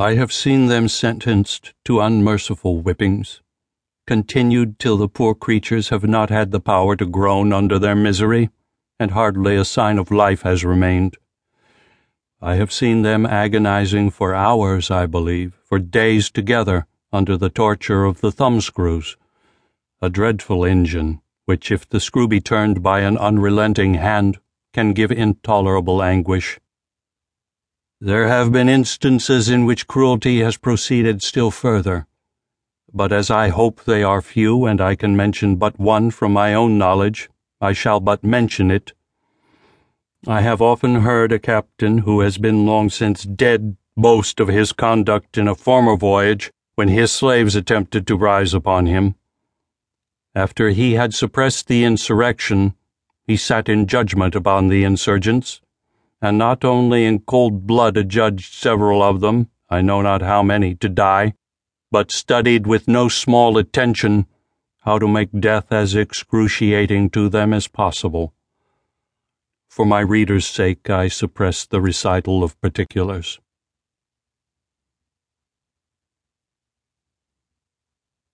I have seen them sentenced to unmerciful whippings, continued till the poor creatures have not had the power to groan under their misery, and hardly a sign of life has remained. I have seen them agonizing for hours, I believe, for days together, under the torture of the thumbscrews, a dreadful engine, which, if the screw be turned by an unrelenting hand, can give intolerable anguish. There have been instances in which cruelty has proceeded still further, but as I hope they are few and I can mention but one from my own knowledge, I shall but mention it. I have often heard a captain who has been long since dead boast of his conduct in a former voyage when his slaves attempted to rise upon him. After he had suppressed the insurrection, he sat in judgment upon the insurgents, and not only in cold blood adjudged several of them, I know not how many, to die, but studied with no small attention how to make death as excruciating to them as possible. For my reader's sake, I suppress the recital of particulars.